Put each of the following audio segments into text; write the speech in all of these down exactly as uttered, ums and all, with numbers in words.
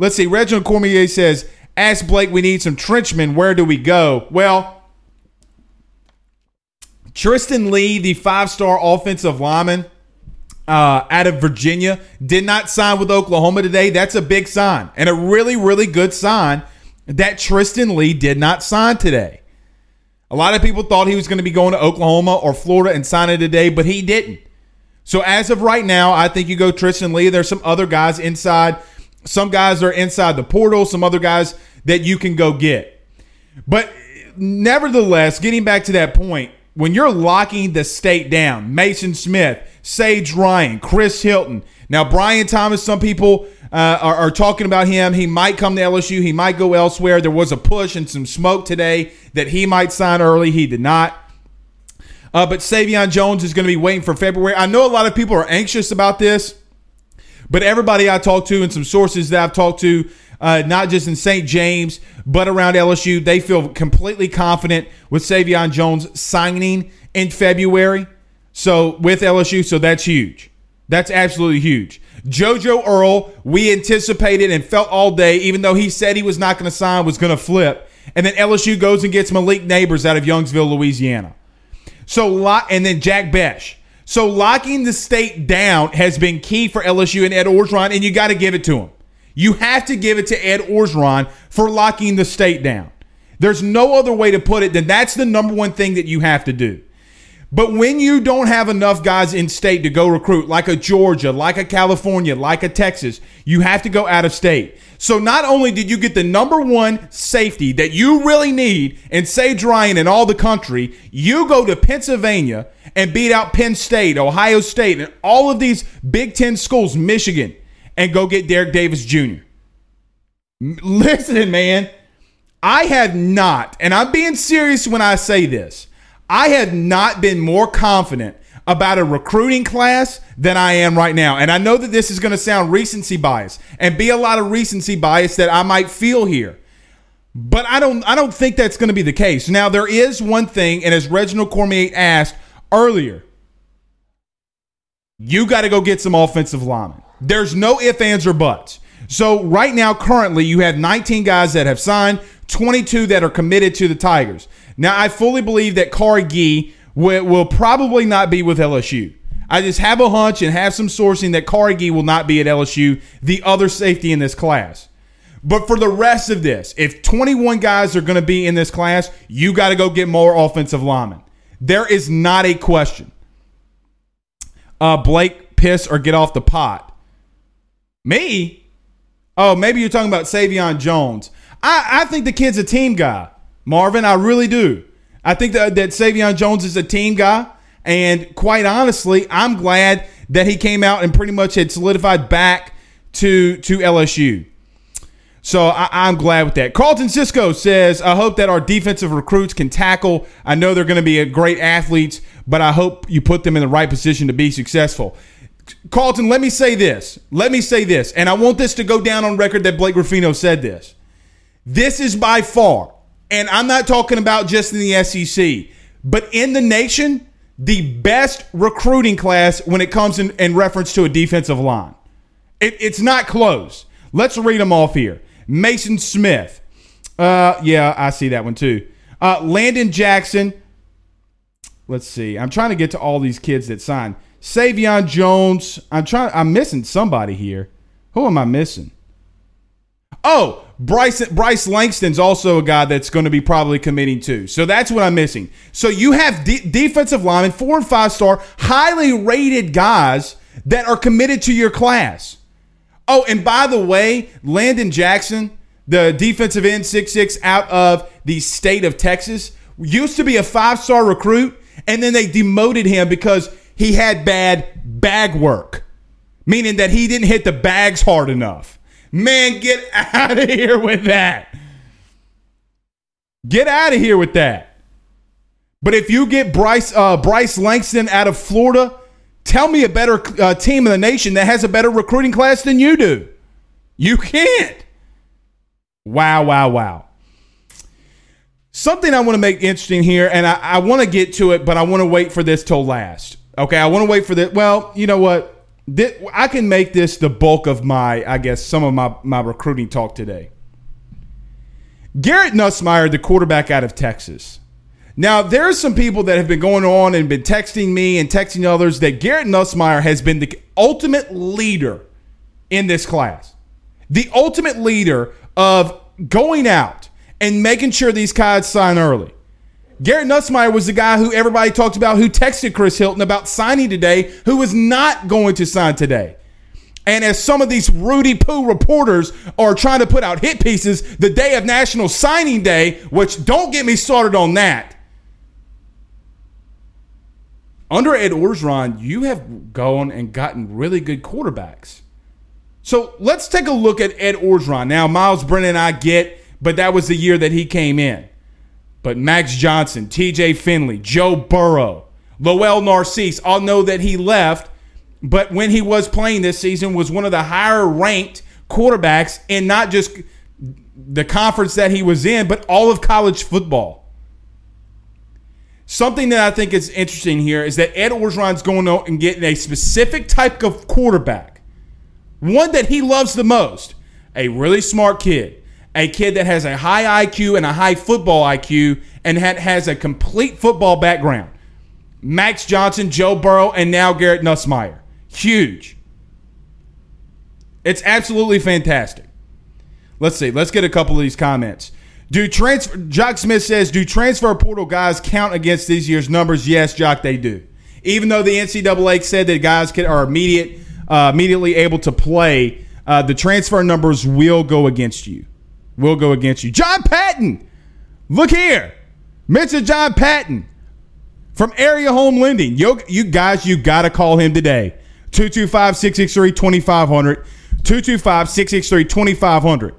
Let's see, Reginald Cormier says, ask Blake, we need some trenchmen. Where do we go? Well, Tristan Lee, the five-star offensive lineman uh, out of Virginia, did not sign with Oklahoma today. That's a big sign, and a really, really good sign that Tristan Lee did not sign today. A lot of people thought he was going to be going to Oklahoma or Florida and signing today, but he didn't. So as of right now, I think you go Tristan Lee. There's some other guys inside. Some guys are inside the portal, some other guys that you can go get. But nevertheless, getting back to that point, when you're locking the state down, Mason Smith, Sage Ryan, Chris Hilton. Now, Brian Thomas, some people uh, are, are talking about him. He might come to L S U. He might go elsewhere. There was a push and some smoke today that he might sign early. He did not. Uh, but Savion Jones is going to be waiting for February. I know a lot of people are anxious about this. But everybody I talked to and some sources that I've talked to, uh, not just in Saint James, but around L S U, they feel completely confident with Savion Jones signing in February. So with L S U, so that's huge. That's absolutely huge. JoJo Earl, we anticipated and felt all day, even though he said he was not going to sign, was going to flip. And then L S U goes and gets Malik Neighbors out of Youngsville, Louisiana. So and then Jack Besh. So locking the state down has been key for L S U and Ed Orgeron, and you got to give it to him. You have to give it to Ed Orgeron for locking the state down. There's no other way to put it than that's the number one thing that you have to do. But when you don't have enough guys in state to go recruit, like a Georgia, like a California, like a Texas, you have to go out of state. So not only did you get the number one safety that you really need and Sage Ryan in all the country, you go to Pennsylvania and beat out Penn State, Ohio State, and all of these Big Ten schools, Michigan, and go get Derek Davis Junior Listen, man, I have not, and I'm being serious when I say this, I have not been more confident about a recruiting class than I am right now. And I know that this is going to sound recency bias and be a lot of recency bias that I might feel here. But I don't I don't think that's going to be the case. Now, there is one thing, and as Reginald Cormier asked earlier, you got to go get some offensive linemen. There's no ifs, ands, or buts. So right now, currently, you have nineteen guys that have signed, twenty-two that are committed to the Tigers. Now, I fully believe that Kari Gee will, will probably not be with L S U. I just have a hunch and have some sourcing that Kari Gee will not be at L S U, the other safety in this class. But for the rest of this, if twenty-one guys are going to be in this class, you got to go get more offensive linemen. There is not a question. Uh, Blake, piss or get off the pot. Me? Oh, maybe you're talking about Savion Jones. I, I think the kid's a team guy, Marvin. I really do. I think that, that Savion Jones is a team guy. And quite honestly, I'm glad that he came out and pretty much had solidified back to, to L S U. So I, I'm glad with that. Carlton Cisco says, I hope that our defensive recruits can tackle. I know they're going to be a great athletes, but I hope you put them in the right position to be successful. Carlton, let me say this. Let me say this. And I want this to go down on record that Blake Ruffino said this. This is by far, and I'm not talking about just in the S E C, but in the nation, the best recruiting class when it comes in, in reference to a defensive line. It, it's not close. Let's read them off here. Mason Smith. Uh, yeah, I see that one too. Uh, Landon Jackson. Let's see. I'm trying to get to all these kids that signed. Savion Jones. I'm trying. I'm missing somebody here. Who am I missing? Oh, Bryce Bryce Langston's also a guy that's going to be probably committing too. So that's what I'm missing. So you have de- defensive linemen, four and five star, highly rated guys that are committed to your class. Oh, and by the way, Landon Jackson, the defensive end, six six, out of the state of Texas, used to be a five-star recruit, and then they demoted him because he had bad bag work, meaning that he didn't hit the bags hard enough. Man, get out of here with that. Get out of here with that. But if you get Bryce uh, Bryce Langston out of Florida, tell me a better uh, team in the nation that has a better recruiting class than you do. You can't. Wow, wow, wow. Something I want to make interesting here, and I, I want to get to it, but I want to wait for this till last. Okay, I want to wait for this. Well, you know what? This, I can make this the bulk of my, I guess, some of my, my recruiting talk today. Garrett Nussmeier, the quarterback out of Texas. Now, there are some people that have been going on and been texting me and texting others that Garrett Nussmeier has been the ultimate leader in this class. The ultimate leader of going out and making sure these guys sign early. Garrett Nussmeier was the guy who everybody talked about, who texted Chris Hilton about signing today, who is not going to sign today. And as some of these Rudy Poo reporters are trying to put out hit pieces the day of National Signing Day, which don't get me started on that. Under Ed Orgeron, you have gone and gotten really good quarterbacks. So let's take a look at Ed Orgeron. Now, Miles Brennan, I get, but that was the year that he came in. But Max Johnson, T J Finley, Joe Burrow, Lowell Narcisse, all know that he left, but when he was playing this season, was one of the higher-ranked quarterbacks in not just the conference that he was in, but all of college football. Something that I think is interesting here is that Ed Orgeron's going out and getting a specific type of quarterback, one that he loves the most, a really smart kid, a kid that has a high I Q and a high football I Q and has a complete football background. Max Johnson, Joe Burrow, and now Garrett Nussmeier. Huge. It's absolutely fantastic. Let's see. Let's get a couple of these comments. Do transfer, Jock Smith says, do transfer portal guys count against this year's numbers? Yes, Jock, they do. Even though the N C double A said that guys can, are immediate, uh, immediately able to play, uh, the transfer numbers will go against you. Will go against you. John Patton! Look here. Mister John Patton from Area Home Lending. Yo, you guys, you got to call him today. two two five, six six three, two five zero zero. two two five, six six three, two five zero zero.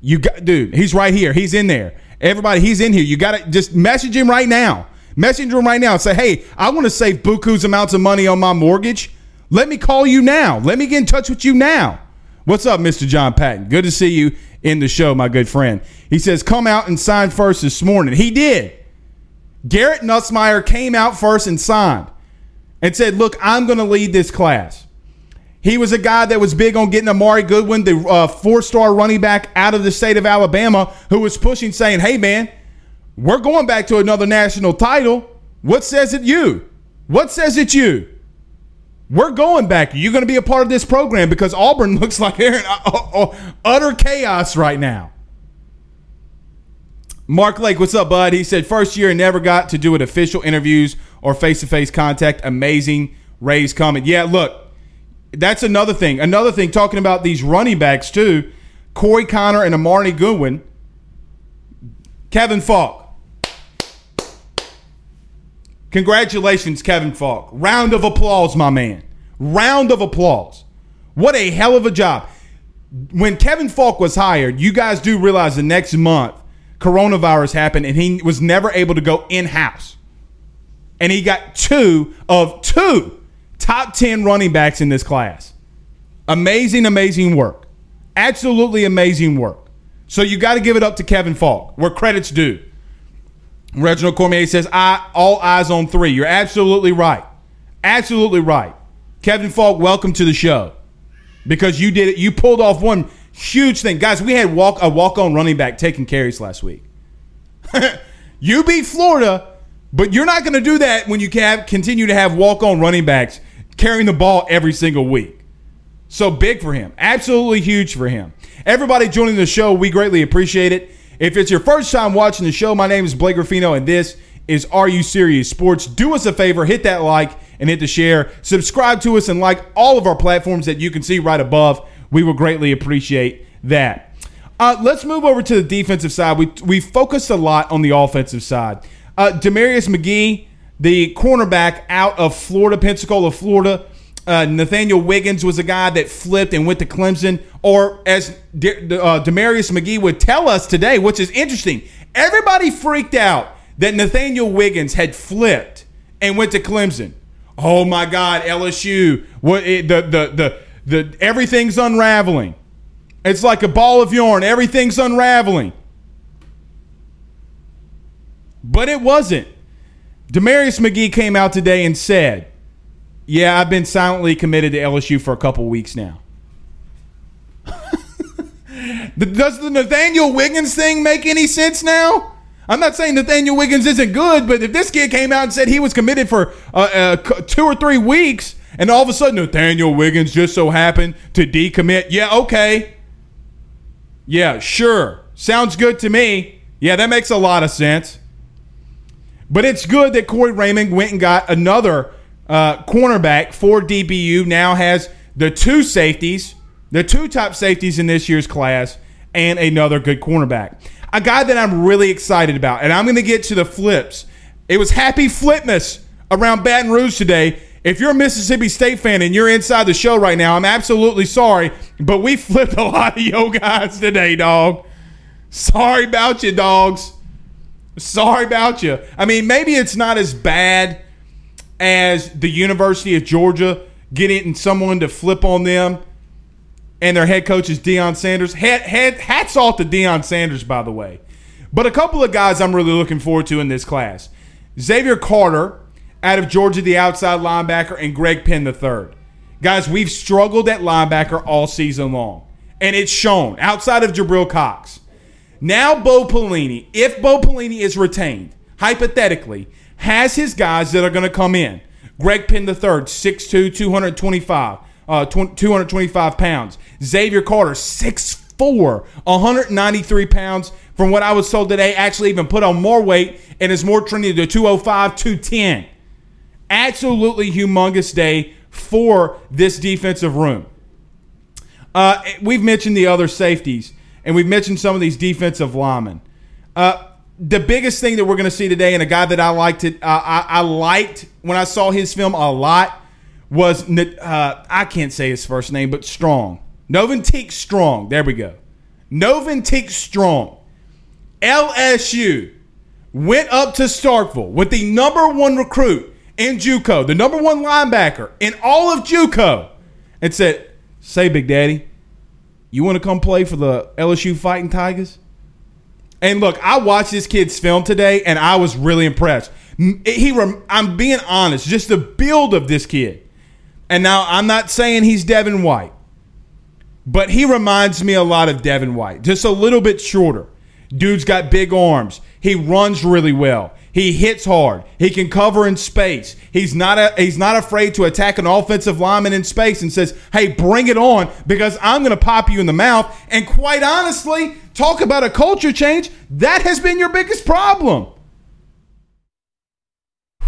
You got, dude, he's right here. He's in there. Everybody, he's in here. You got to just message him right now Message them right now and say, hey, I want to save buku's amounts of money on my mortgage. Let me call you now. Let me get in touch with you now. What's up, Mister John Patton? Good to see you in the show, my good friend. He says, come out and sign first this morning. He did. Garrett Nussmeier came out first and signed and said, look, I'm going to lead this class. He was a guy that was big on getting Amari Goodwin, the uh, four-star running back out of the state of Alabama, who was pushing, saying, hey, man, we're going back to another national title. What says it you? What says it you? We're going back. You're going to be a part of this program because Auburn looks like they're in utter chaos right now. Mark Lake, what's up, bud? He said, first year, never got to do it official interviews or face-to-face contact. Amazing. Ray's comment. Yeah, look, that's another thing. Another thing, talking about these running backs too, Corey Connor and Amari Goodwin, Kevin Falk. Congratulations, Kevin Falk. Round of applause, my man. Round of applause. What a hell of a job. When Kevin Falk was hired, you guys do realize the next month coronavirus happened and he was never able to go in-house. And he got two of two top ten running backs in this class. Amazing, amazing work. Absolutely amazing work. So you got to give it up to Kevin Falk, where credit's due. Reginald Cormier says, I, all eyes on three. You're absolutely right. Absolutely right. Kevin Falk, welcome to the show. Because you did it. You pulled off one huge thing. Guys, we had walk a walk-on running back taking carries last week. You beat Florida, but you're not going to do that when you can have, continue to have walk-on running backs carrying the ball every single week. So big for him. Absolutely huge for him. Everybody joining the show, we greatly appreciate it. If it's your first time watching the show, my name is Blake Ruffino, and this is Are You Serious Sports. Do us a favor, hit that like and hit the share. Subscribe to us and like all of our platforms that you can see right above. We will greatly appreciate that. Uh, let's move over to the defensive side. We we focused a lot on the offensive side. Uh, Demarius McGee, the cornerback out of Florida, Pensacola, Florida. Uh, Nathaniel Wiggins was a guy that flipped and went to Clemson, or as De- uh, Demarius McGee would tell us today, which is interesting. Everybody freaked out that Nathaniel Wiggins had flipped and went to Clemson. Oh my God, L S U! What it, the, the the the everything's unraveling. It's like a ball of yarn. Everything's unraveling, but it wasn't. Demarius McGee came out today and said, yeah, I've been silently committed to L S U for a couple weeks now. Does the Nathaniel Wiggins thing make any sense now? I'm not saying Nathaniel Wiggins isn't good, but if this kid came out and said he was committed for uh, uh, two or three weeks, and all of a sudden Nathaniel Wiggins just so happened to decommit, yeah, okay. Yeah, sure. Sounds good to me. Yeah, that makes a lot of sense. But it's good that Corey Raymond went and got another Uh, cornerback for D B U, now has the two safeties, the two top safeties in this year's class, and another good cornerback. A guy that I'm really excited about, and I'm going to get to the flips. It was Happy Flipmas around Baton Rouge today. If you're a Mississippi State fan and you're inside the show right now, I'm absolutely sorry, but we flipped a lot of yo guys today, dog. Sorry about you, dogs. Sorry about you. I mean, maybe it's not as bad as the University of Georgia getting someone to flip on them, and their head coach is Deion Sanders. Hat, hat, hats off to Deion Sanders, by the way. But a couple of guys I'm really looking forward to in this class. Xavier Carter out of Georgia, the outside linebacker, and Greg Penn the third. Guys, we've struggled at linebacker all season long, and it's shown outside of Jabril Cox. Now Bo Pelini, if Bo Pelini is retained, hypothetically, has his guys that are going to come in. Greg Penn the third, six foot two, two twenty-five, uh, two twenty-five pounds. Xavier Carter, six foot four, one ninety-three pounds. From what I was told today, actually even put on more weight and is more trending to two oh five, two ten. Absolutely humongous day for this defensive room. Uh, we've mentioned the other safeties, and we've mentioned some of these defensive linemen. Uh, The biggest thing that we're going to see today, and a guy that I liked it, uh, I, I liked when I saw his film a lot, was uh, I can't say his first name, but Strong. Noventique Strong. There we go. Noventique Strong. L S U. went up to Starkville with the number one recruit in JUCO, the number one linebacker in all of JUCO, and said, say, Big Daddy, you want to come play for the L S U Fighting Tigers? And look, I watched this kid's film today, and I was really impressed. He, I'm being honest, just the build of this kid. And now I'm not saying he's Devin White, but he reminds me a lot of Devin White, just a little bit shorter. Dude's got big arms. He runs really well. He hits hard. He can cover in space. He's not a, he's not afraid to attack an offensive lineman in space and says, hey, bring it on because I'm going to pop you in the mouth. And quite honestly, talk about a culture change. That has been your biggest problem.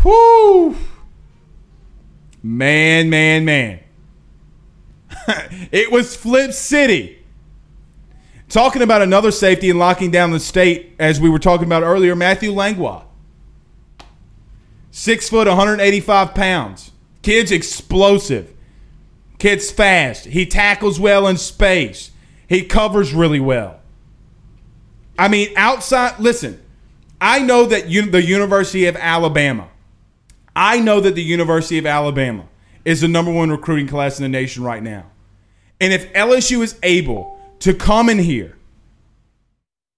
Whoo. Man, man, man. It was Flip City. Talking about another safety and locking down the state, as we were talking about earlier, Matthew Langlois. Six foot, one hundred eighty-five pounds. Kid's explosive. Kid's fast. He tackles well in space. He covers really well. I mean, outside, listen, I know that you, the University of Alabama, I know that the University of Alabama is the number one recruiting class in the nation right now. And if L S U is able to come in here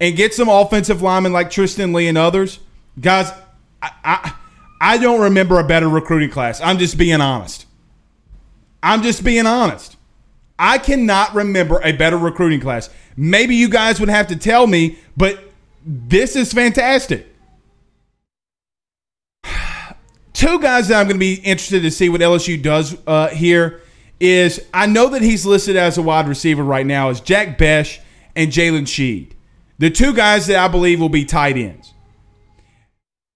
and get some offensive linemen like Tristan Lee and others, guys, I, I I don't remember a better recruiting class. I'm just being honest. I'm just being honest. I cannot remember a better recruiting class. Maybe you guys would have to tell me, but this is fantastic. Two guys that I'm going to be interested to see what L S U does uh, here is, I know that he's listed as a wide receiver right now, is Jack Besh and Jalen Sheed. The two guys that I believe will be tight ends.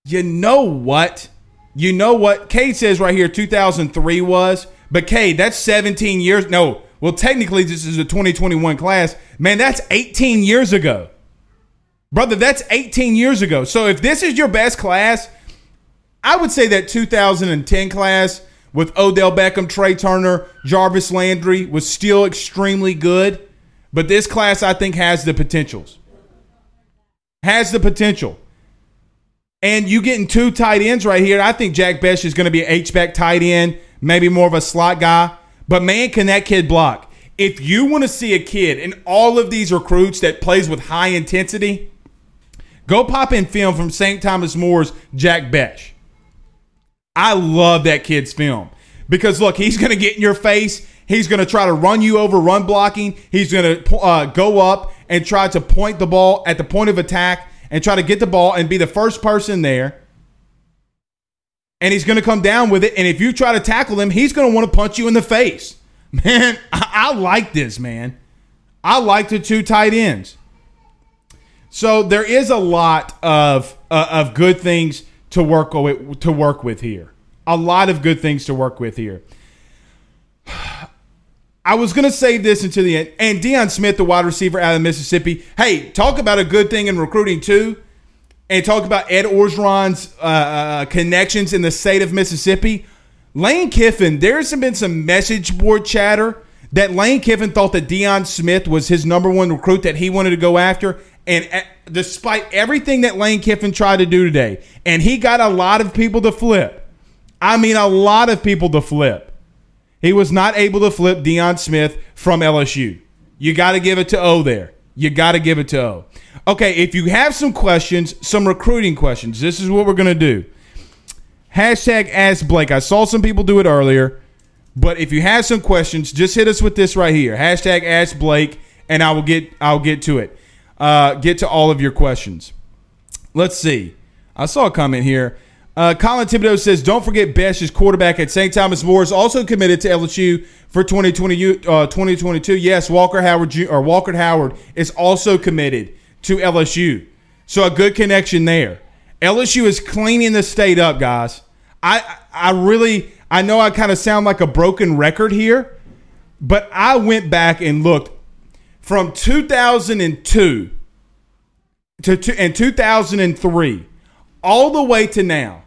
You know what? You know what? Cade says right here two thousand three was, but Cade, that's seventeen years. No, well, technically this is a twenty twenty-one class. Man, that's eighteen years ago. Brother, that's eighteen years ago. So if this is your best class, I would say that two thousand ten class with Odell Beckham, Trey Turner, Jarvis Landry was still extremely good. But this class, I think, has the potentials. Has the potential. And you getting two tight ends right here. I think Jack Besh is going to be an H-back tight end, maybe more of a slot guy. But, man, can that kid block. If you want to see a kid in all of these recruits that plays with high intensity, go pop in film from Saint Thomas More's Jack Besh. I love that kid's film because, look, he's going to get in your face. He's going to try to run you over run blocking. He's going to uh, go up and try to point the ball at the point of attack and try to get the ball and be the first person there. And he's going to come down with it. And if you try to tackle him, he's going to want to punch you in the face. Man, I, I like this, man. I like the two tight ends. So there is a lot of uh, of good things to work with, to work with here. A lot of good things to work with here. I was going to save this until the end. And Deion Smith, the wide receiver out of Mississippi. Hey, talk about a good thing in recruiting too. And talk about Ed Orgeron's uh, connections in the state of Mississippi. Lane Kiffin, there's been some message board chatter that Lane Kiffin thought that Deion Smith was his number one recruit that he wanted to go after. And despite everything that Lane Kiffin tried to do today, and he got a lot of people to flip. I mean, a lot of people to flip. He was not able to flip Deion Smith from L S U. You got to give it to O there. You got to give it to O. Okay, if you have some questions, some recruiting questions, this is what we're going to do. Hashtag Ask Blake. I saw some people do it earlier, but if you have some questions, just hit us with this right here. Hashtag Ask Blake, and I will get I'll get to it. Uh, get to all of your questions. Let's see. I saw a comment here. Uh, Colin Thibodeau says, don't forget Besh is quarterback at Saint Thomas More is also committed to L S U for twenty twenty, uh, twenty twenty-two. Yes, Walker Howard or Walker Howard is also committed to L S U. So a good connection there. L S U is cleaning the state up, guys. I I really, I know I kind of sound like a broken record here, but I went back and looked. From two thousand two to, to and two thousand three, all the way to now,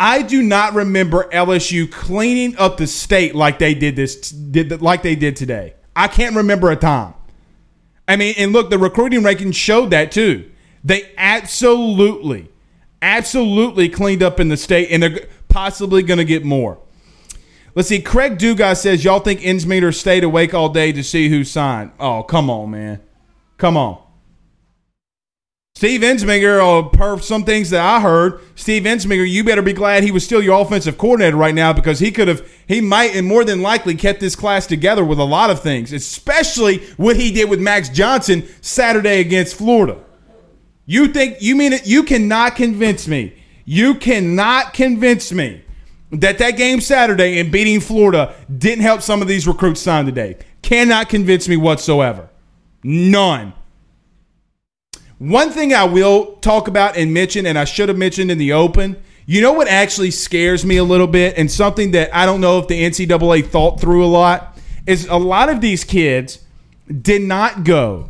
I do not remember L S U cleaning up the state like they did this, did like they did today. I can't remember a time. I mean, and look, the recruiting rankings showed that too. They absolutely, absolutely cleaned up in the state, and they're possibly going to get more. Let's see. Craig Dugas says, y'all think Insmeter stayed awake all day to see who signed? Oh, come on, man. Come on. Steve Insminger, oh, per some things that I heard, Steve Insminger, you better be glad he was still your offensive coordinator right now, because he could have, he might and more than likely kept this class together with a lot of things, especially what he did with Max Johnson Saturday against Florida. You think, you mean it, you cannot convince me, you cannot convince me that that game Saturday and beating Florida didn't help some of these recruits sign today. Cannot convince me whatsoever. None. One thing I will talk about and mention, and I should have mentioned in the open, you know what actually scares me a little bit, and something that I don't know if the N C double A thought through a lot, is a lot of these kids did not go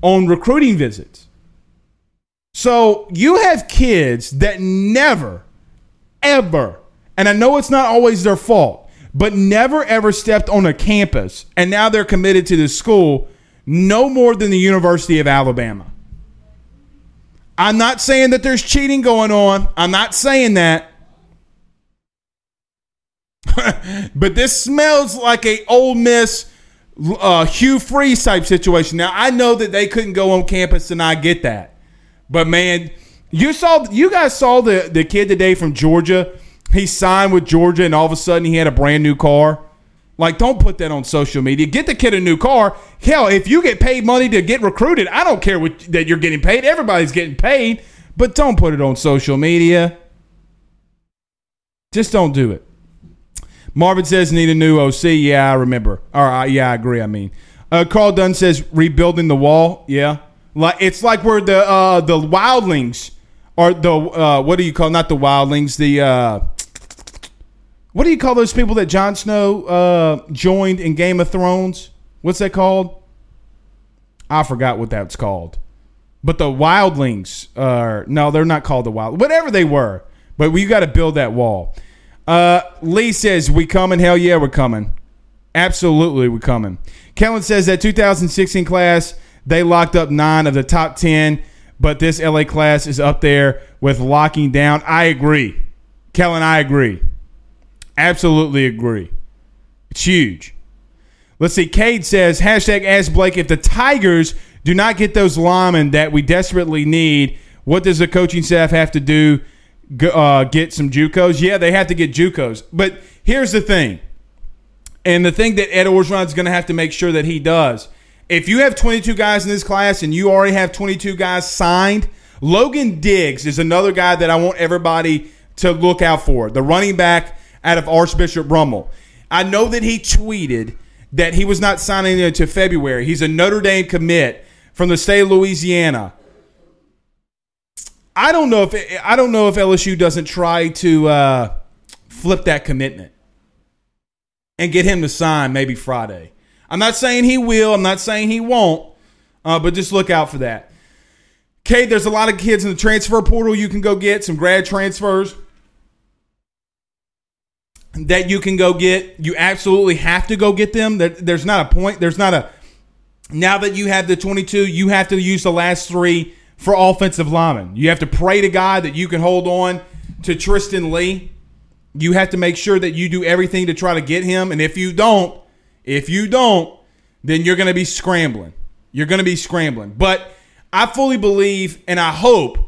on recruiting visits. So you have kids that never, ever, and I know it's not always their fault, but never, ever stepped on a campus, and now they're committed to this school no more than the University of Alabama. I'm not saying that there's cheating going on. I'm not saying that. But this smells like a Ole Miss, uh, Hugh Freeze type situation. Now, I know that they couldn't go on campus, and I get that. But, man, you saw, you guys saw the, the kid today from Georgia. He signed with Georgia, and all of a sudden he had a brand-new car. Like, don't put that on social media. Get the kid a new car. Hell, if you get paid money to get recruited, I don't care what, that you're getting paid. Everybody's getting paid. But don't put it on social media. Just don't do it. Marvin says, need a new O C. Yeah, I remember. All right, yeah, I agree, I mean. Uh, Carl Dunn says, rebuilding the wall. Yeah. like It's like where the uh, the wildlings are the, uh, what do you call, not the wildlings, the... Uh, What do you call those people that Jon Snow uh, joined in Game of Thrones? What's that called? I forgot what that's called. But the wildlings are, no, they're not called the wild. Whatever they were. But we got to build that wall. Uh, Lee says, we coming? Hell yeah, we're coming. Absolutely, we're coming. Kellen says that two thousand sixteen class, they locked up nine of the top ten. But this L A class is up there with locking down. I agree. Kellen, I agree. Absolutely agree. It's huge. Let's see. Cade says, hashtag ask Blake, if the Tigers do not get those linemen that we desperately need, what does the coaching staff have to do? Uh, get some JUCOs? Yeah, they have to get JUCOs. But here's the thing, and the thing that Ed Orgeron is going to have to make sure that he does. If you have twenty-two guys in this class and you already have twenty-two guys signed, Logan Diggs is another guy that I want everybody to look out for. The running back out of Archbishop Rummel. I know that he tweeted that he was not signing until February. He's a Notre Dame commit from the state of Louisiana. I don't know if it, I don't know if L S U doesn't try to uh, flip that commitment and get him to sign maybe Friday. I'm not saying he will. I'm not saying he won't. Uh, but just look out for that. Okay, there's a lot of kids in the transfer portal you can go get, some grad transfers that you can go get. You absolutely have to go get them. There's not a point. There's not a, now that you have the twenty-two, you have to use the last three for offensive linemen. You have to pray to God that you can hold on to Tristan Lee. You have to make sure that you do everything to try to get him. And if you don't, if you don't, then you're going to be scrambling. You're going to be scrambling. But I fully believe, and I hope,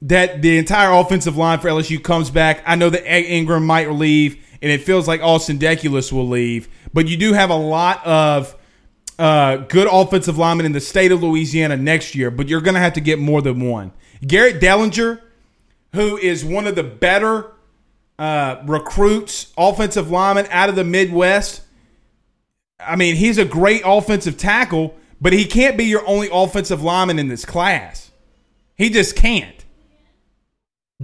that the entire offensive line for L S U comes back. I know that Ingram might leave, and it feels like Austin Deculus will leave. But you do have a lot of uh, good offensive linemen in the state of Louisiana next year, but you're going to have to get more than one. Garrett Dellinger, who is one of the better uh, recruits, offensive linemen out of the Midwest. I mean, he's a great offensive tackle, but he can't be your only offensive lineman in this class. He just can't.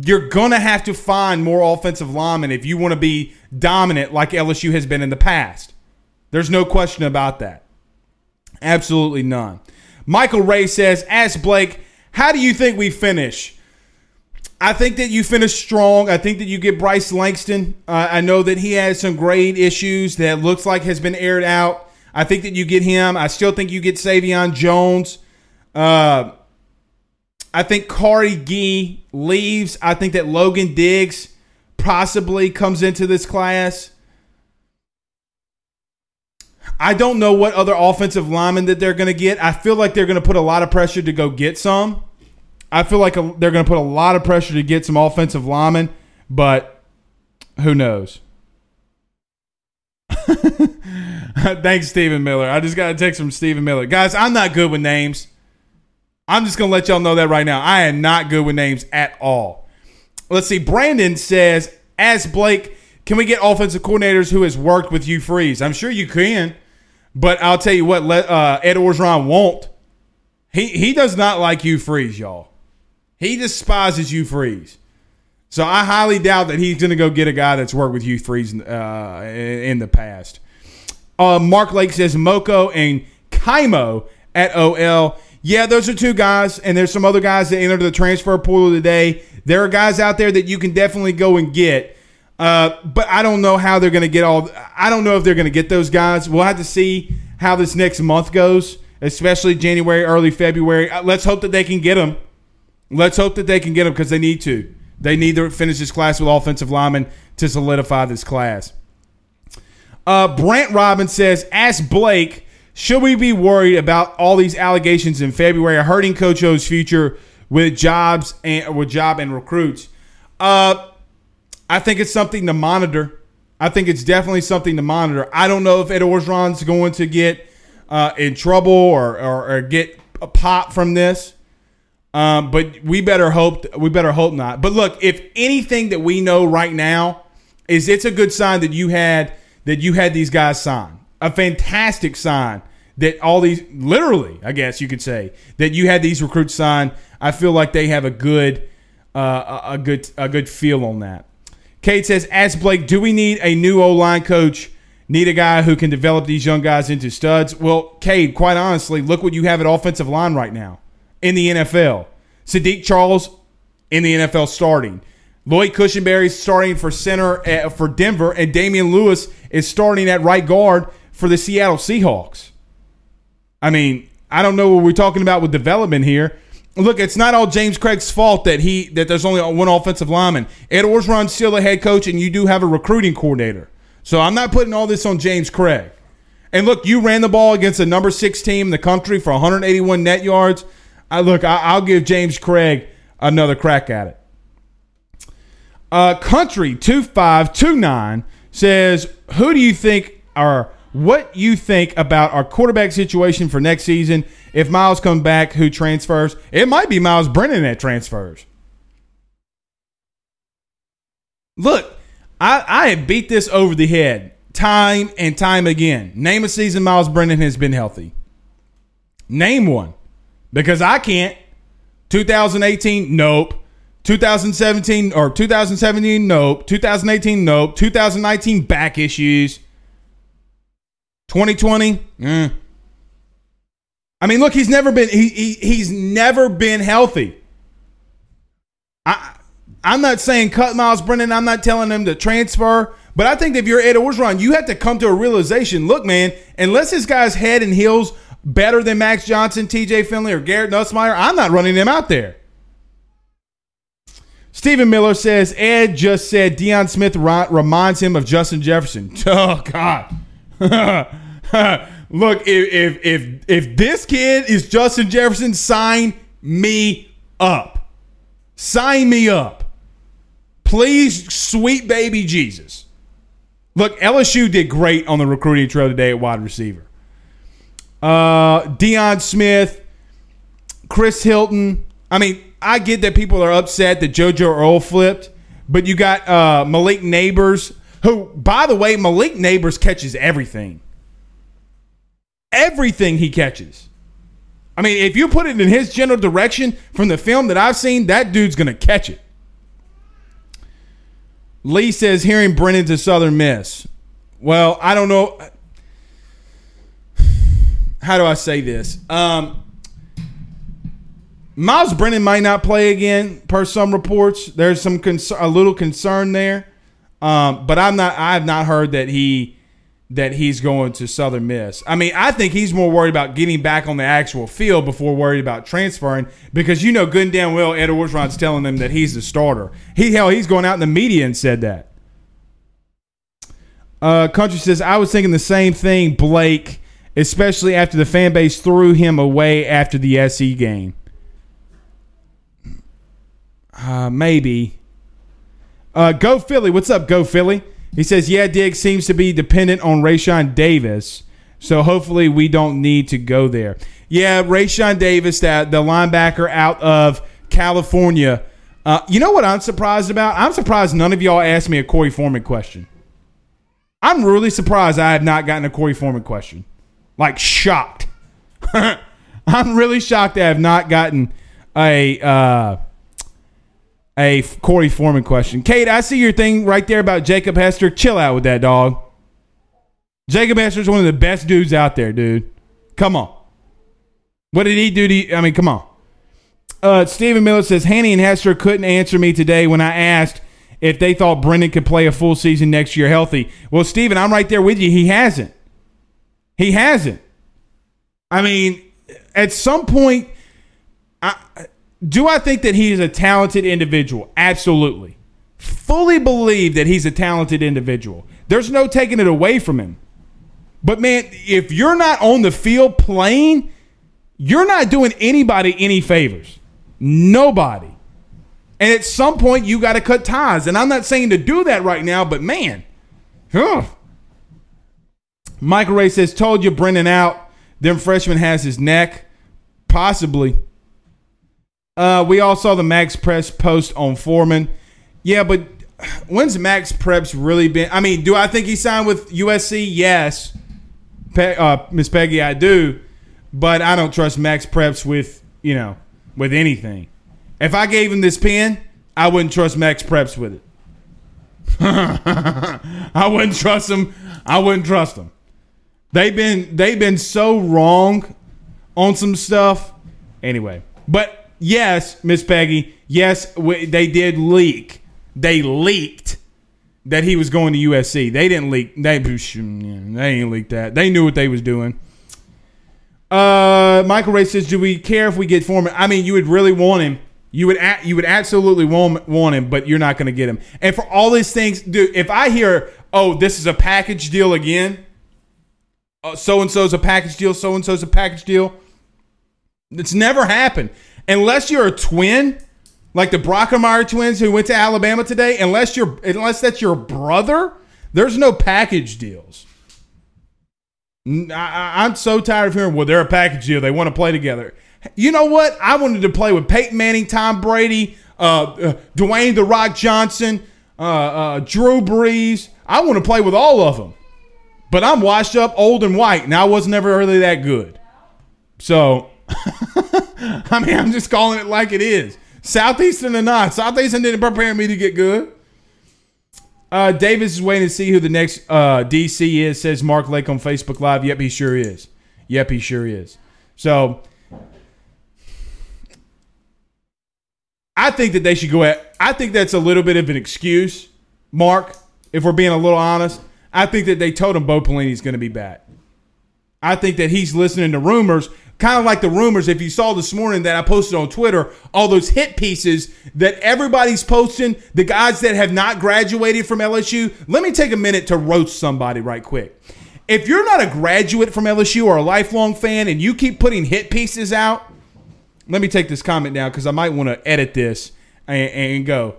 You're going to have to find more offensive linemen if you want to be dominant like L S U has been in the past. There's no question about that. Absolutely none. Michael Ray says, ask Blake, how do you think we finish? I think that you finish strong. I think that you get Bryce Langston. Uh, I know that he has some grade issues that looks like has been aired out. I think that you get him. I still think you get Savion Jones. Uh, I think Kari Gee leaves. I think that Logan Diggs possibly comes into this class. I don't know what other offensive linemen that they're going to get. I feel like they're going to put a lot of pressure to go get some. I feel like a, they're going to put a lot of pressure to get some offensive linemen, but who knows? Thanks, Stephen Miller. I just got a text from Stephen Miller. Guys, I'm not good with names. I'm just going to let y'all know that right now. I am not good with names at all. Let's see. Brandon says, ask Blake, can we get offensive coordinators who has worked with Hugh Freeze? I'm sure you can, but I'll tell you what, let, uh, Ed Orgeron won't. He he does not like Hugh Freeze, y'all. He despises Hugh Freeze. So I highly doubt that he's going to go get a guy that's worked with Hugh Freeze uh, in the past. Uh, Mark Lake says Moko and Kaimo at O L. Yeah, those are two guys, and there's some other guys that entered the transfer portal today. There are guys out there that you can definitely go and get, uh, but I don't know how they're going to get all – I don't know if they're going to get those guys. We'll have to see how this next month goes, especially January, early February. Let's hope that they can get them. Let's hope that they can get them because they need to. They need to finish this class with offensive linemen to solidify this class. Uh, Brant Robbins says, ask Blake, should we be worried about all these allegations in February hurting Coach O's future with jobs and with job and recruits? Uh, I think it's something to monitor. I think it's definitely something to monitor. I don't know if Ed Orgeron's going to get uh, in trouble or, or, or get a pop from this, um, but we better hope we better hope not. But look, if anything that we know right now is it's a good sign that you had that you had these guys sign. A fantastic sign that all these, literally, I guess you could say, that you had these recruits sign. I feel like they have a good, uh, a good, a good feel on that. Kate says, ask Blake, do we need a new O-line coach? Need a guy who can develop these young guys into studs? Well, Cade, quite honestly, look what you have at offensive line right now in the N F L. Sadiq Charles in the N F L starting. Lloyd Cushenberry starting for center at, for Denver, and Damian Lewis is starting at right guard for the Seattle Seahawks. I mean, I don't know what we're talking about with development here. Look, it's not all James Craig's fault that he that there's only one offensive lineman. Ed Orgeron's still the head coach, and you do have a recruiting coordinator. So I'm not putting all this on James Craig. And look, you ran the ball against the number six team in the country for one hundred eighty-one net yards. I look, I, I'll give James Craig another crack at it. Uh, Country two five two nine says, who do you think are what you think about our quarterback situation for next season? If Miles comes back, who transfers? It might be Miles Brennan that transfers. Look, I, I have beat this over the head time and time again. Name a season Miles Brennan has been healthy. Name one. Because I can't. twenty eighteen, nope. twenty seventeen, or two thousand seventeen, nope. two thousand eighteen, nope. two thousand nineteen, back issues. twenty twenty, mm. I mean, look, he's never been he, he he's never been healthy. I I'm not saying cut Miles Brennan. I'm not telling him to transfer, but I think that if you're Ed Orgeron, you have to come to a realization. Look, man, unless this guy's head and heels better than Max Johnson, T J Finley, or Garrett Nussmeier, I'm not running him out there. Stephen Miller says Ed just said Deion Smith reminds him of Justin Jefferson. Oh God. Look, if, if if if this kid is Justin Jefferson, sign me up. Sign me up. Please, sweet baby Jesus. Look, L S U did great on the recruiting trail today at wide receiver. Uh, Deion Smith, Chris Hilton. I mean, I get that people are upset that JoJo Earl flipped, but you got uh, Malik Nabers, who, by the way, Malik Nabers catches everything. Everything he catches. I mean, if you put it in his general direction from the film that I've seen, that dude's going to catch it. Lee says, hearing Brennan to Southern Miss. Well, I don't know. How do I say this? Um, Miles Brennan might not play again, per some reports. There's some cons- a little concern there. Um, but I'm not. I have not heard that he that he's going to Southern Miss. I mean, I think he's more worried about getting back on the actual field before worried about transferring, because you know good and damn well Ed Orgeron's telling them that he's the starter. He hell, he's going out in the media and said that. Uh, Country says, I was thinking the same thing, Blake, especially after the fan base threw him away after the S E game. Uh, maybe. Uh, Go Philly. What's up, Go Philly? He says, yeah, Diggs seems to be dependent on Rayshon Davis, so hopefully we don't need to go there. Yeah, Rayshon Davis, that the linebacker out of California. Uh, you know what I'm surprised about? I'm surprised none of y'all asked me a Corey Foreman question. I'm really surprised I have not gotten a Corey Foreman question. Like, shocked. I'm really shocked I have not gotten a... Uh, A Corey Foreman question. Kate, I see your thing right there about Jacob Hester. Chill out with that, dog. Jacob Hester's one of the best dudes out there, dude. Come on. What did he do to you? I mean, come on. Uh, Stephen Miller says, Haney and Hester couldn't answer me today when I asked if they thought Brendan could play a full season next year healthy. Well, Stephen, I'm right there with you. He hasn't. He hasn't. I mean, at some point, I... Do I think that he is a talented individual? Absolutely. Fully believe that he's a talented individual. There's no taking it away from him. But, man, if you're not on the field playing, you're not doing anybody any favors. Nobody. And at some point, you got to cut ties. And I'm not saying to do that right now, but, man. Huh. Michael Ray says, told you Brendan out. Them freshman has his neck. Possibly. Uh, we all saw the Max Preps post on Foreman. Yeah, but when's Max Preps really been? I mean, do I think he signed with U S C? Yes. Pe- uh, Miss Peggy, I do. But I don't trust Max Preps with, you know, with anything. If I gave him this pen, I wouldn't trust Max Preps with it. I wouldn't trust him. I wouldn't trust him. They've been, they've been so wrong on some stuff. Anyway, but. Yes, Miss Peggy, yes, we, they did leak. They leaked that he was going to U S C. They didn't leak. They, they didn't leak that. They knew what they was doing. Uh, Michael Ray says, do we care if we get Foreman? I mean, you would really want him. You would a- you would absolutely want, want him, but you're not going to get him. And for all these things, dude, if I hear, oh, this is a package deal again, oh, so-and-so's a package deal, so-and-so's a package deal, it's never happened. Unless you're a twin, like the Brockemeyer twins who went to Alabama today, unless you're unless that's your brother, there's no package deals. I, I'm so tired of hearing, well, they're a package deal. They want to play together. You know what? I wanted to play with Peyton Manning, Tom Brady, uh, uh, Dwayne The Rock Johnson, uh, uh, Drew Brees. I want to play with all of them. But I'm washed up, old and white, and I was never really that good. So... I mean, I'm just calling it like it is. Southeastern or not, Southeastern didn't prepare me to get good. Uh, Davis is waiting to see who the next uh, D C is, says Mark Lake on Facebook Live. Yep, he sure is. Yep, he sure is. So, I think that they should go at, I think that's a little bit of an excuse, Mark, if we're being a little honest. I think that they told him Bo Pelini's going to be back. I think that he's listening to rumors, kind of like the rumors, if you saw this morning that I posted on Twitter, all those hit pieces that everybody's posting, the guys that have not graduated from L S U. Let me take a minute to roast somebody right quick. If you're not a graduate from L S U or a lifelong fan and you keep putting hit pieces out, let me take this comment down because I might want to edit this and, and go.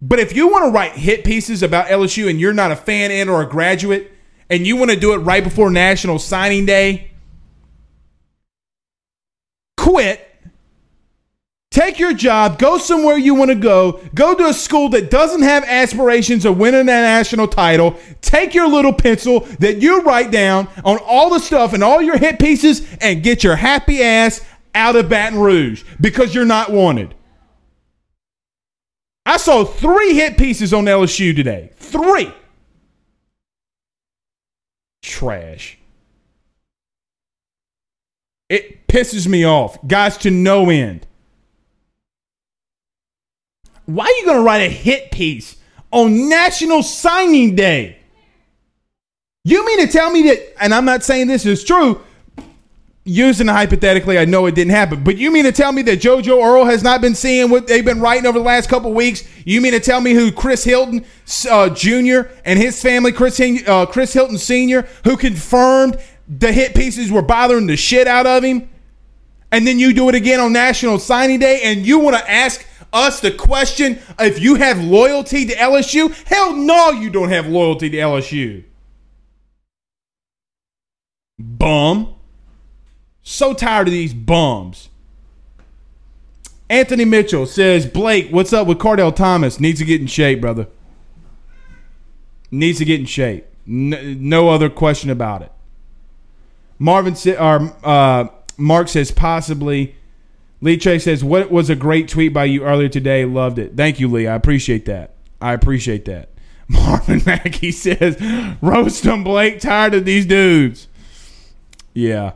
But if you want to write hit pieces about L S U and you're not a fan and or a graduate and you want to do it right before National Signing Day, quit, take your job, go somewhere you want to go, go to a school that doesn't have aspirations of winning a national title, take your little pencil that you write down on all the stuff and all your hit pieces and get your happy ass out of Baton Rouge because you're not wanted. I saw three hit pieces on L S U today. Three. Trash. It pisses me off. Guys, to no end. Why are you going to write a hit piece on National Signing Day? You mean to tell me that, and I'm not saying this is true, using the hypothetically, I know it didn't happen, but you mean to tell me that JoJo Earl has not been seeing what they've been writing over the last couple weeks? You mean to tell me who Chris Hilton uh, Junior and his family, Chris, uh, Chris Hilton Senior, who confirmed the hit pieces were bothering the shit out of him? And then you do it again on National Signing Day, and you want to ask us the question if you have loyalty to L S U? Hell no, you don't have loyalty to L S U. Bum. So tired of these bums. Anthony Mitchell says, Blake, what's up with Cardale Thomas? Needs to get in shape, brother. Needs to get in shape. No, no other question about it. Marvin or uh, Mark says, possibly. Lee Trey says, what was a great tweet by you earlier today? Loved it. Thank you, Lee. I appreciate that. I appreciate that. Marvin Mackey says, roast them, Blake. Tired of these dudes. Yeah.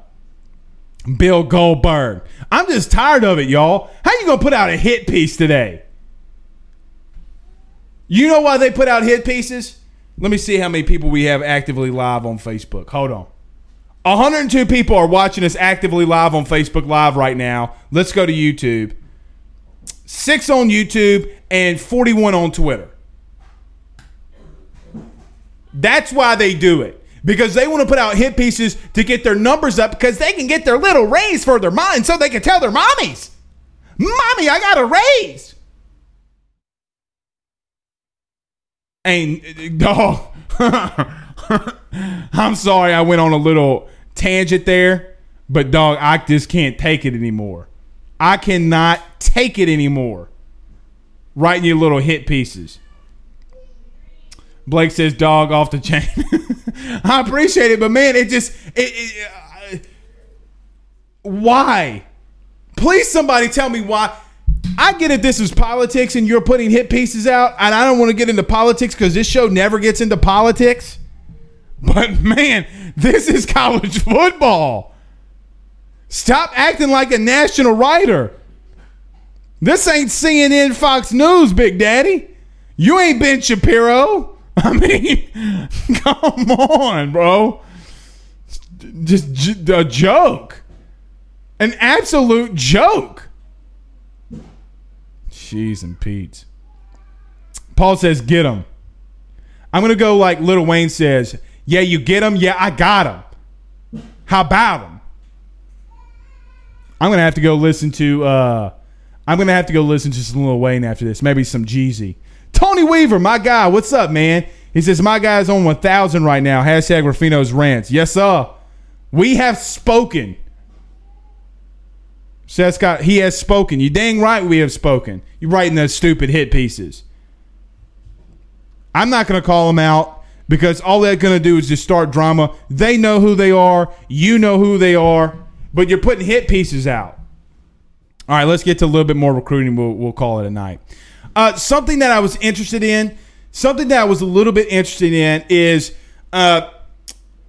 Bill Goldberg. I'm just tired of it, y'all. How you going to put out a hit piece today? You know why they put out hit pieces? Let me see how many people we have actively live on Facebook. Hold on. one hundred two people are watching us actively live on Facebook Live right now. Let's go to YouTube. Six on YouTube and forty-one on Twitter. That's why they do it. Because they want to put out hit pieces to get their numbers up because they can get their little raise for their mind so they can tell their mommies, Mommy, I got a raise. And, dog, oh, I'm sorry I went on a little tangent there, but, dog, I just can't take it anymore. I cannot take it anymore. Writing your little hit pieces. Blake says, dog, off the chain. I appreciate it, but, man, it just it, – it, uh, why? Please somebody tell me why. I get it, this is politics and you're putting hit pieces out, and I don't want to get into politics because this show never gets into politics. But, man, this is college football. Stop acting like a national writer. This ain't C N N, Fox News, Big Daddy. You ain't Ben Shapiro. I mean, come on, bro. Just j- a joke. An absolute joke. Jeez and Pete. Paul says, get him. I'm going to go like Lil Wayne says, yeah, you get him. Yeah, I got him. How about him? I'm going to have to go listen to, uh, I'm going to have to go listen to some Lil Wayne after this. Maybe some Jeezy. Tony Weaver, my guy, what's up, man? He says, my guy's on one thousand right now. Hashtag Ruffino's Rants. Yes, sir. We have spoken. Seth Scott, he has spoken. You dang right we have spoken. You're writing those stupid hit pieces. I'm not going to call them out because all they're going to do is just start drama. They know who they are. You know who they are. But you're putting hit pieces out. All right, let's get to a little bit more recruiting. We'll, we'll call it a night. Uh, something that I was interested in, something that I was a little bit interested in is uh,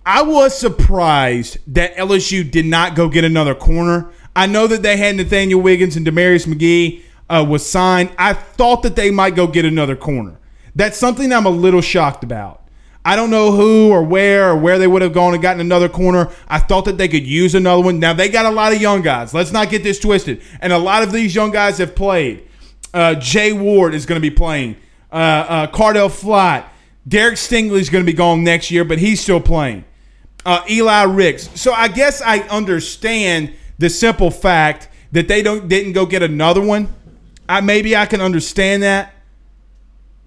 I was surprised that L S U did not go get another corner. I know that they had Nathaniel Wiggins and Demarius McGee uh, was signed. I thought that they might go get another corner. That's something I'm a little shocked about. I don't know who or where or where they would have gone and gotten another corner. I thought that they could use another one. Now, they got a lot of young guys. Let's not get this twisted. And a lot of these young guys have played. Uh, Jay Ward is going to be playing. Uh, uh, Cardell Flott. Derek Stingley is going to be gone next year, but he's still playing. Uh, Eli Ricks. So I guess I understand the simple fact that they don't didn't go get another one. I maybe I can understand that.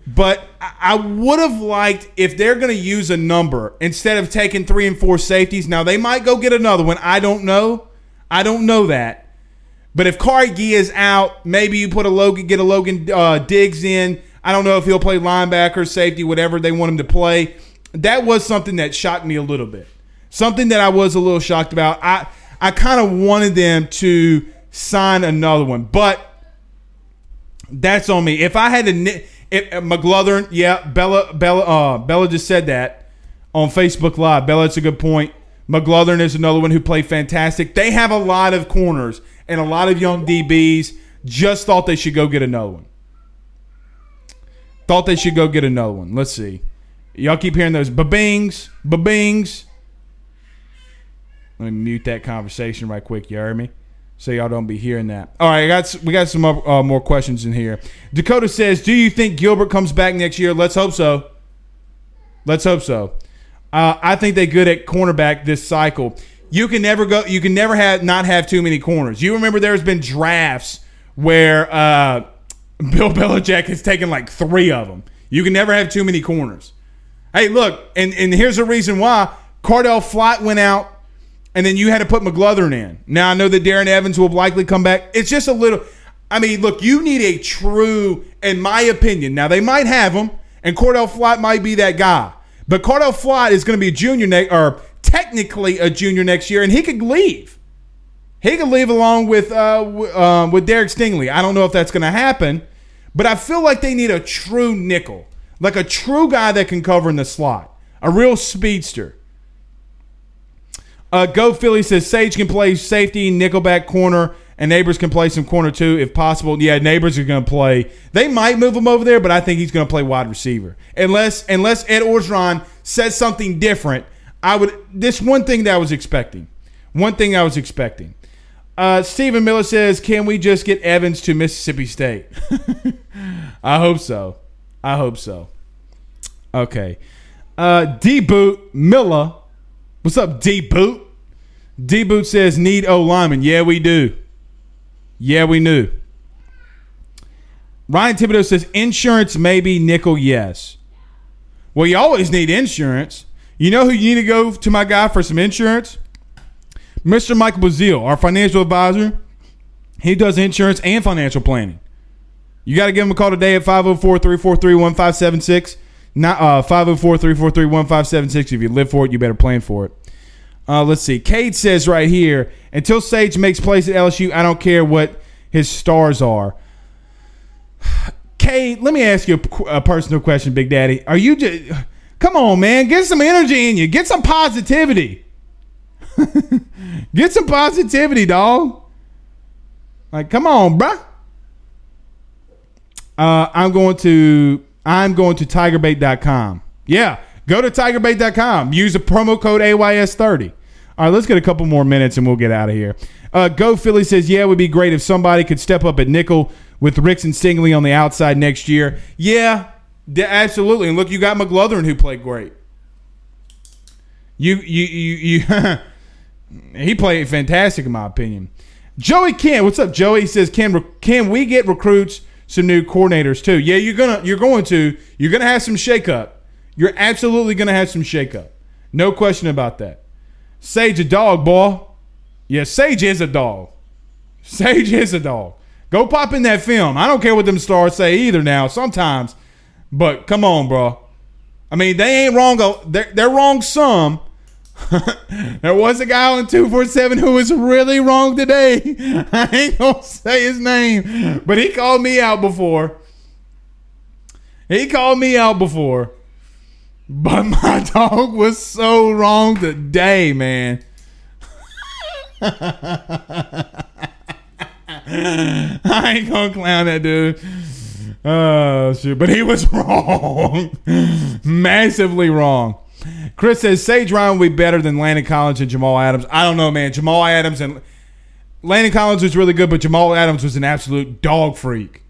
But I, I would have liked if they're going to use a number instead of taking three and four safeties. Now, they might go get another one. I don't know. I don't know that. But if Kari Gee is out, maybe you put a Logan, get a Logan uh, Diggs in. I don't know if he'll play linebacker, safety, whatever they want him to play. That was something that shocked me a little bit. Something that I was a little shocked about. I I kind of wanted them to sign another one, but that's on me. If I had to, if, uh, McLuthern, yeah, Bella, Bella, uh, Bella just said that on Facebook Live. Bella, it's a good point. McLuthern is another one who played fantastic. They have a lot of corners. And a lot of young D Bs just thought they should go get another one. Thought they should go get another one. Let's see. Y'all keep hearing those ba-bings, ba-bings. Let me mute that conversation right quick. You heard me? So y'all don't be hearing that. All right, I got, we got some uh, more questions in here. Dakota says, do you think Gilbert comes back next year? Let's hope so. Let's hope so. Uh, I think they're good at cornerback this cycle. You can never go. You can never have not have too many corners. You remember there's been drafts where uh, Bill Belichick has taken like three of them. You can never have too many corners. Hey, look, and, and here's the reason why. Cardell Flott went out, and then you had to put McLuthern in. Now, I know that Darren Evans will likely come back. It's just a little – I mean, look, you need a true, in my opinion – now, they might have him, and Cordell Flott might be that guy. But Cordell Flott is going to be a junior ne- – or technically a junior next year, and he could leave. He could leave along with, uh, w- uh, with Derek Stingley. I don't know if that's going to happen, but I feel like they need a true nickel. Like a true guy that can cover in the slot. A real speedster. Uh, Go Philly says Sage can play safety, nickelback, corner, and Neighbors can play some corner too if possible. Yeah, Neighbors are going to play. They might move him over there, but I think he's going to play wide receiver. Unless unless Ed Orgeron says something different, I would. This one thing that I was expecting. One thing I was expecting. Uh, Stephen Miller says, can we just get Evans to Mississippi State? I hope so. I hope so. Okay. Uh, D-Boot Miller. What's up, D-Boot? D-Boot says, need O-Lineman. Yeah, we do. Yeah, we knew. Ryan Thibodeau says, insurance maybe, nickel yes. Well, you always need insurance. You know who you need to go to my guy for some insurance? Mister Michael Bazile, our financial advisor. He does insurance and financial planning. You got to give him a call today at five oh four, three four three, one five seven six. Not, uh, five oh four, three four three, one five seven six. If you live for it, you better plan for it. Uh, let's see. Cade says right here, until Sage makes plays at L S U, I don't care what his stars are. Cade, let me ask you a, a personal question, Big Daddy. Are you just – come on, man. Get some energy in you. Get some positivity. Get some positivity, dog. Like, come on, bruh. Uh, I'm going to I'm going to tiger bait dot com. Yeah, go to tiger bait dot com. Use the promo code A Y S thirty. All right, let's get a couple more minutes and we'll get out of here. Uh, Go Philly says, yeah, it would be great if somebody could step up at nickel with Ricks and Stingley on the outside next year. Yeah, d- absolutely. And look, you got McLuthern who played great. You you you, you he played fantastic in my opinion. Joey Ken, what's up, Joey? He says, can can we get recruits? Some new coordinators too. Yeah, you're gonna you're going to you're gonna have some shakeup. You're absolutely gonna have some shakeup. No question about that. Sage a dog, boy. Yeah, Sage is a dog. Sage is a dog. Go pop in that film. I don't care what them stars say either now. Sometimes, but come on, bro. I mean, they ain't wrong. They're, they're wrong some. There was a guy on two forty-seven who was really wrong today. I ain't gonna say his name, but he called me out before. He called me out before. But my dog was so wrong today, man. I ain't gonna clown that dude. Oh, shit. But he was wrong. Massively wrong. Chris says, Sage Ryan will be better than Landon Collins and Jamal Adams. I don't know, man. Jamal Adams and Landon Collins was really good, but Jamal Adams was an absolute dog freak.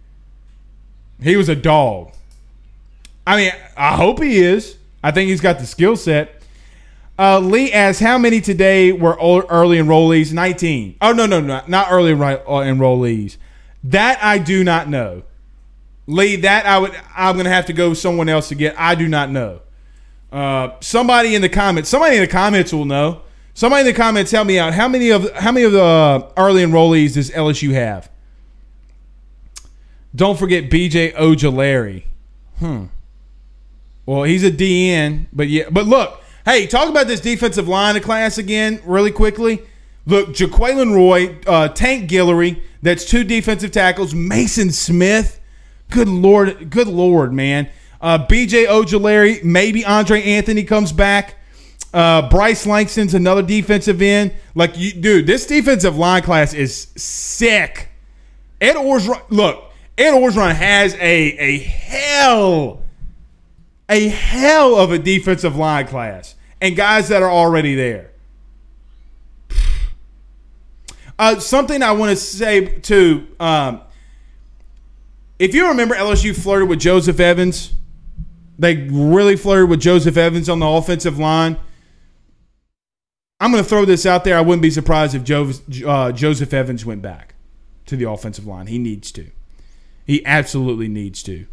He was a dog. I mean, I hope he is. I think he's got the skill set. Uh, Lee asks, how many today were early enrollees? nineteen. Oh, no, no, no. Not early enrollees. That I do not know. Lee, that I would, I'm going to have to go with someone else to get. I do not know. Uh, somebody in the comments, somebody in the comments will know. Somebody in the comments, help me out. How many of how many of the early enrollees does L S U have? Don't forget B J Ojulari. Hmm. Well, he's a D N, but yeah. But look, hey, talk about this defensive line of class again, really quickly. Look, Jaquelin Roy, uh, Tank Guillory. That's two defensive tackles. Mason Smith. Good lord, good lord, man. Uh, B J Ojulari, maybe Andre Anthony comes back. Uh, Bryce Langston's another defensive end. Like, you, dude, this defensive line class is sick. Ed Orgeron, look, Ed Orgeron has a a hell a hell of a defensive line class and guys that are already there. Uh, something I want to say, too, um, if you remember, L S U flirted with Joseph Evans. They really flirted with Joseph Evans on the offensive line. I'm going to throw this out there. I wouldn't be surprised if jo- uh, Joseph Evans went back to the offensive line. He needs to. He absolutely needs to.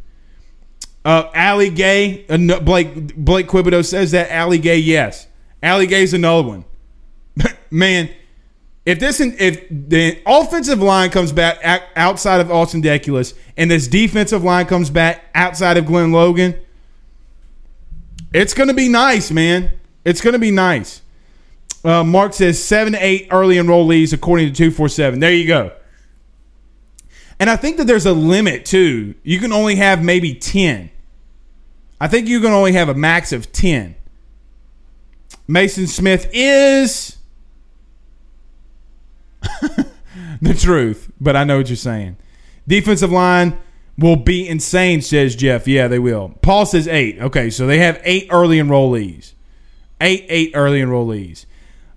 Uh, Allie Gay, uh, no, Blake Blake Quibido says that. Allie Gay, yes. Allie Gay's another one. Man, if this if the offensive line comes back outside of Austin Deculus and this defensive line comes back outside of Glenn Logan, it's going to be nice, man. It's going to be nice. Uh, Mark says seven to eight early enrollees according to two forty-seven. There you go. And I think that there's a limit, too. You can only have maybe ten. I think you can only have a max of ten. Mason Smith is the truth, but I know what you're saying. Defensive line will be insane, says Jeff. Yeah, they will. Paul says eight. Okay, so they have eight early enrollees. Eight, eight early enrollees.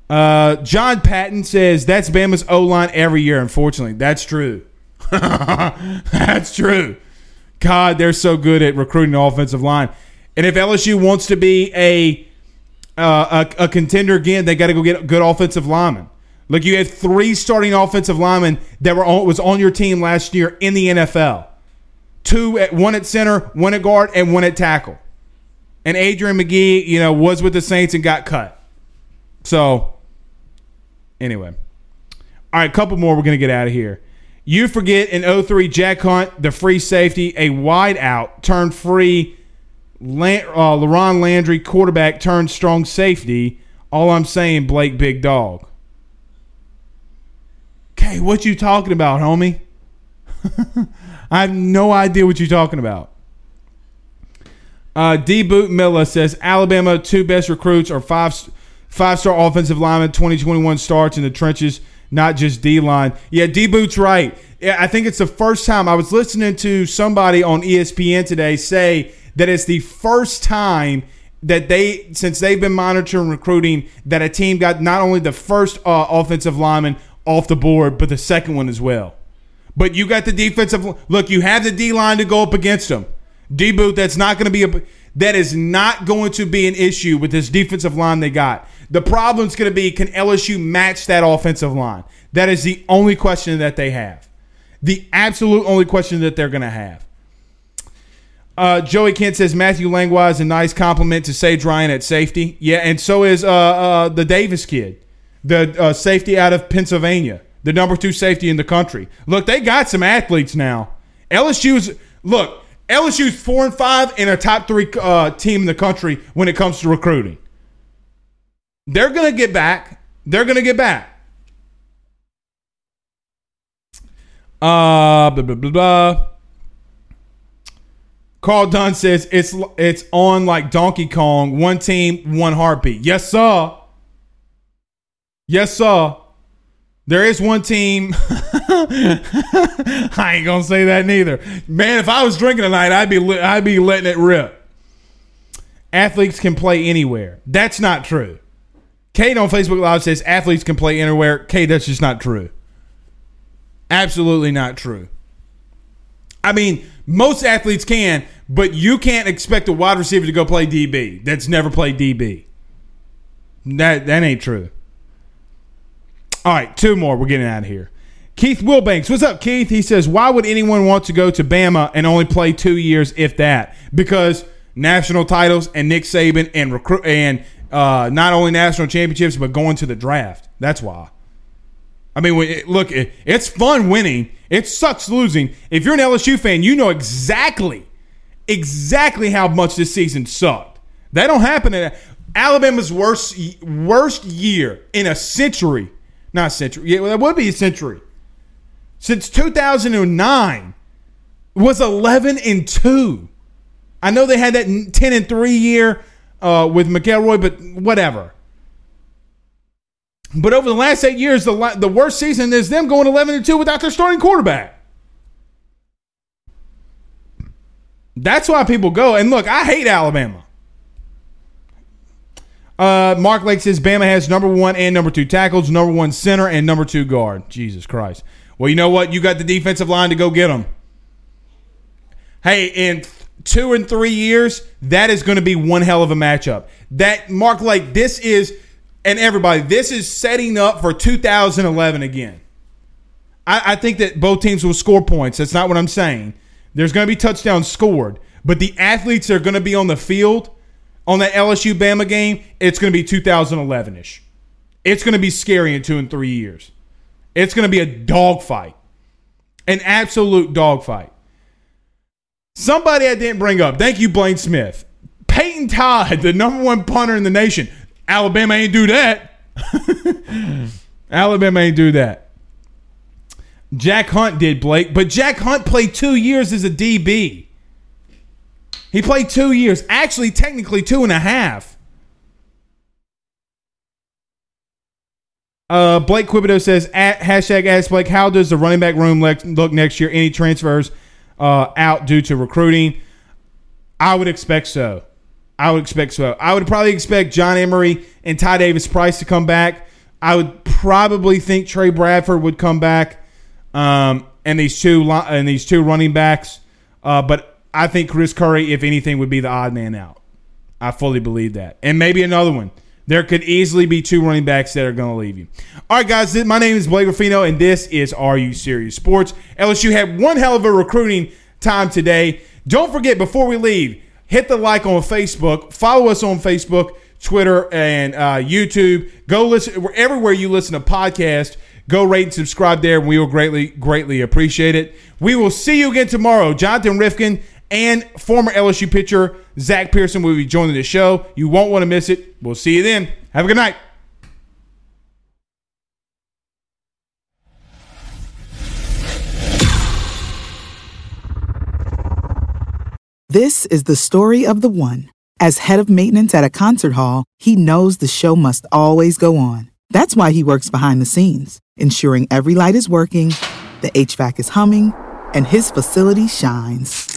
Uh, John Patton says, that's Bama's O-line every year, unfortunately. That's true. That's true. God, they're so good at recruiting the offensive line. And if L S U wants to be a uh, a, a contender again, they got to go get good offensive linemen. Look, you had three starting offensive linemen that were on, was on your team last year in the N F L. Two at one at center, one at guard, and one at tackle. And Adrian McGee, you know, was with the Saints and got cut. So, anyway, all right, a couple more. We're gonna get out of here. You forget in oh three, Jack Hunt, the free safety, a wide out, turned free, Lan- uh, Leron Landry, quarterback, turned strong safety. All I'm saying, Blake Big Dog. Okay, what you talking about, homie? I have no idea what you're talking about. Uh, D. Boot Miller says, Alabama, two best recruits are five, five-star offensive linemen, twenty twenty-one starts in the trenches. Not just D-line. Yeah, D-Boot's right. Yeah, I think it's the first time. I was listening to somebody on E S P N today say that it's the first time that they, since they've been monitoring recruiting, that a team got not only the first uh, offensive lineman off the board, but the second one as well. But you got the defensive – look, you have the D-line to go up against them. D-Boot, that's not going to be a – that is not going to be an issue with this defensive line they got. The problem's going to be, can L S U match that offensive line? That is the only question that they have. The absolute only question that they're going to have. Uh, Joey Kent says, Matthew Langlois is a nice compliment to Sage Ryan at safety. Yeah, and so is uh, uh, the Davis kid, the uh, safety out of Pennsylvania, the number two safety in the country. Look, they got some athletes now. L S U's – look, L S U's four and five and a top three uh, team in the country when it comes to recruiting. They're going to get back. They're going to get back. Uh, blah, blah, blah, blah. Carl Dunn says, it's it's on like Donkey Kong. One team, one heartbeat. Yes, sir. Yes, sir. There is one team. I ain't going to say that neither. Man, if I was drinking tonight, I'd be, I'd be letting it rip. Athletes can play anywhere. That's not true. Kate on Facebook Live says athletes can play anywhere. Kate, that's just not true. Absolutely not true. I mean, most athletes can, but you can't expect a wide receiver to go play D B that's never played D B. That, that ain't true. All right, two more. We're getting out of here. Keith Wilbanks. What's up, Keith? He says, why would anyone want to go to Bama and only play two years, if that? Because national titles and Nick Saban and recruit and uh, not only national championships, but going to the draft. That's why. I mean, it, look, it, it's fun winning. It sucks losing. If you're an L S U fan, you know exactly, exactly how much this season sucked. That don't happen. In Alabama's worst worst year in a century. Not a century. Yeah, well, that would be a century. Since two thousand nine, was eleven and two. I know they had that ten and three year uh, with McElroy, but whatever. But over the last eight years, the the worst season is them going eleven and two without their starting quarterback. That's why people go. And look, I hate Alabama. Uh, Mark Lake says Bama has number one and number two tackles, number one center, and number two guard. Jesus Christ. Well, you know what? You got the defensive line to go get them. Hey, in two and three years, that is going to be one hell of a matchup. That Mark Lake, this is, and everybody, this is setting up for two thousand eleven again. I, I think that both teams will score points. That's not what I'm saying. There's going to be touchdowns scored, but the athletes that are going to be on the field on that L S U-Bama game, it's going to be two thousand eleven-ish. It's going to be scary in two and three years. It's going to be a dogfight, an absolute dogfight. Somebody I didn't bring up. Thank you, Blaine Smith. Peyton Todd, the number one punter in the nation. Alabama ain't do that. Alabama ain't do that. Jack Hunt did, Blake. But Jack Hunt played two years as a D B. He played two years. Actually, technically two and a half. Uh, Blake Quibido says, at, hashtag ask Blake, how does the running back room le- look next year? Any transfers Uh, out due to recruiting? I would expect so. I would expect so. I would probably expect John Emery and Ty Davis Price to come back. I would probably think Trey Bradford would come back, um, and these two and these two running backs. Uh, but I think Chris Curry, if anything, would be the odd man out. I fully believe that, and maybe another one. There could easily be two running backs that are going to leave you. All right, guys, my name is Blake Ruffino, and this is Are You Serious Sports? L S U had one hell of a recruiting time today. Don't forget, before we leave, hit the like on Facebook. Follow us on Facebook, Twitter, and uh, YouTube. Go listen everywhere you listen to podcasts. Go rate and subscribe there, and we will greatly, greatly appreciate it. We will see you again tomorrow. Jonathan Rifkin and former L S U pitcher Zach Pearson will be joining the show. You won't want to miss it. We'll see you then. Have a good night. This is the story of the one. As head of maintenance at a concert hall, he knows the show must always go on. That's why he works behind the scenes, ensuring every light is working, the H V A C is humming, and his facility shines.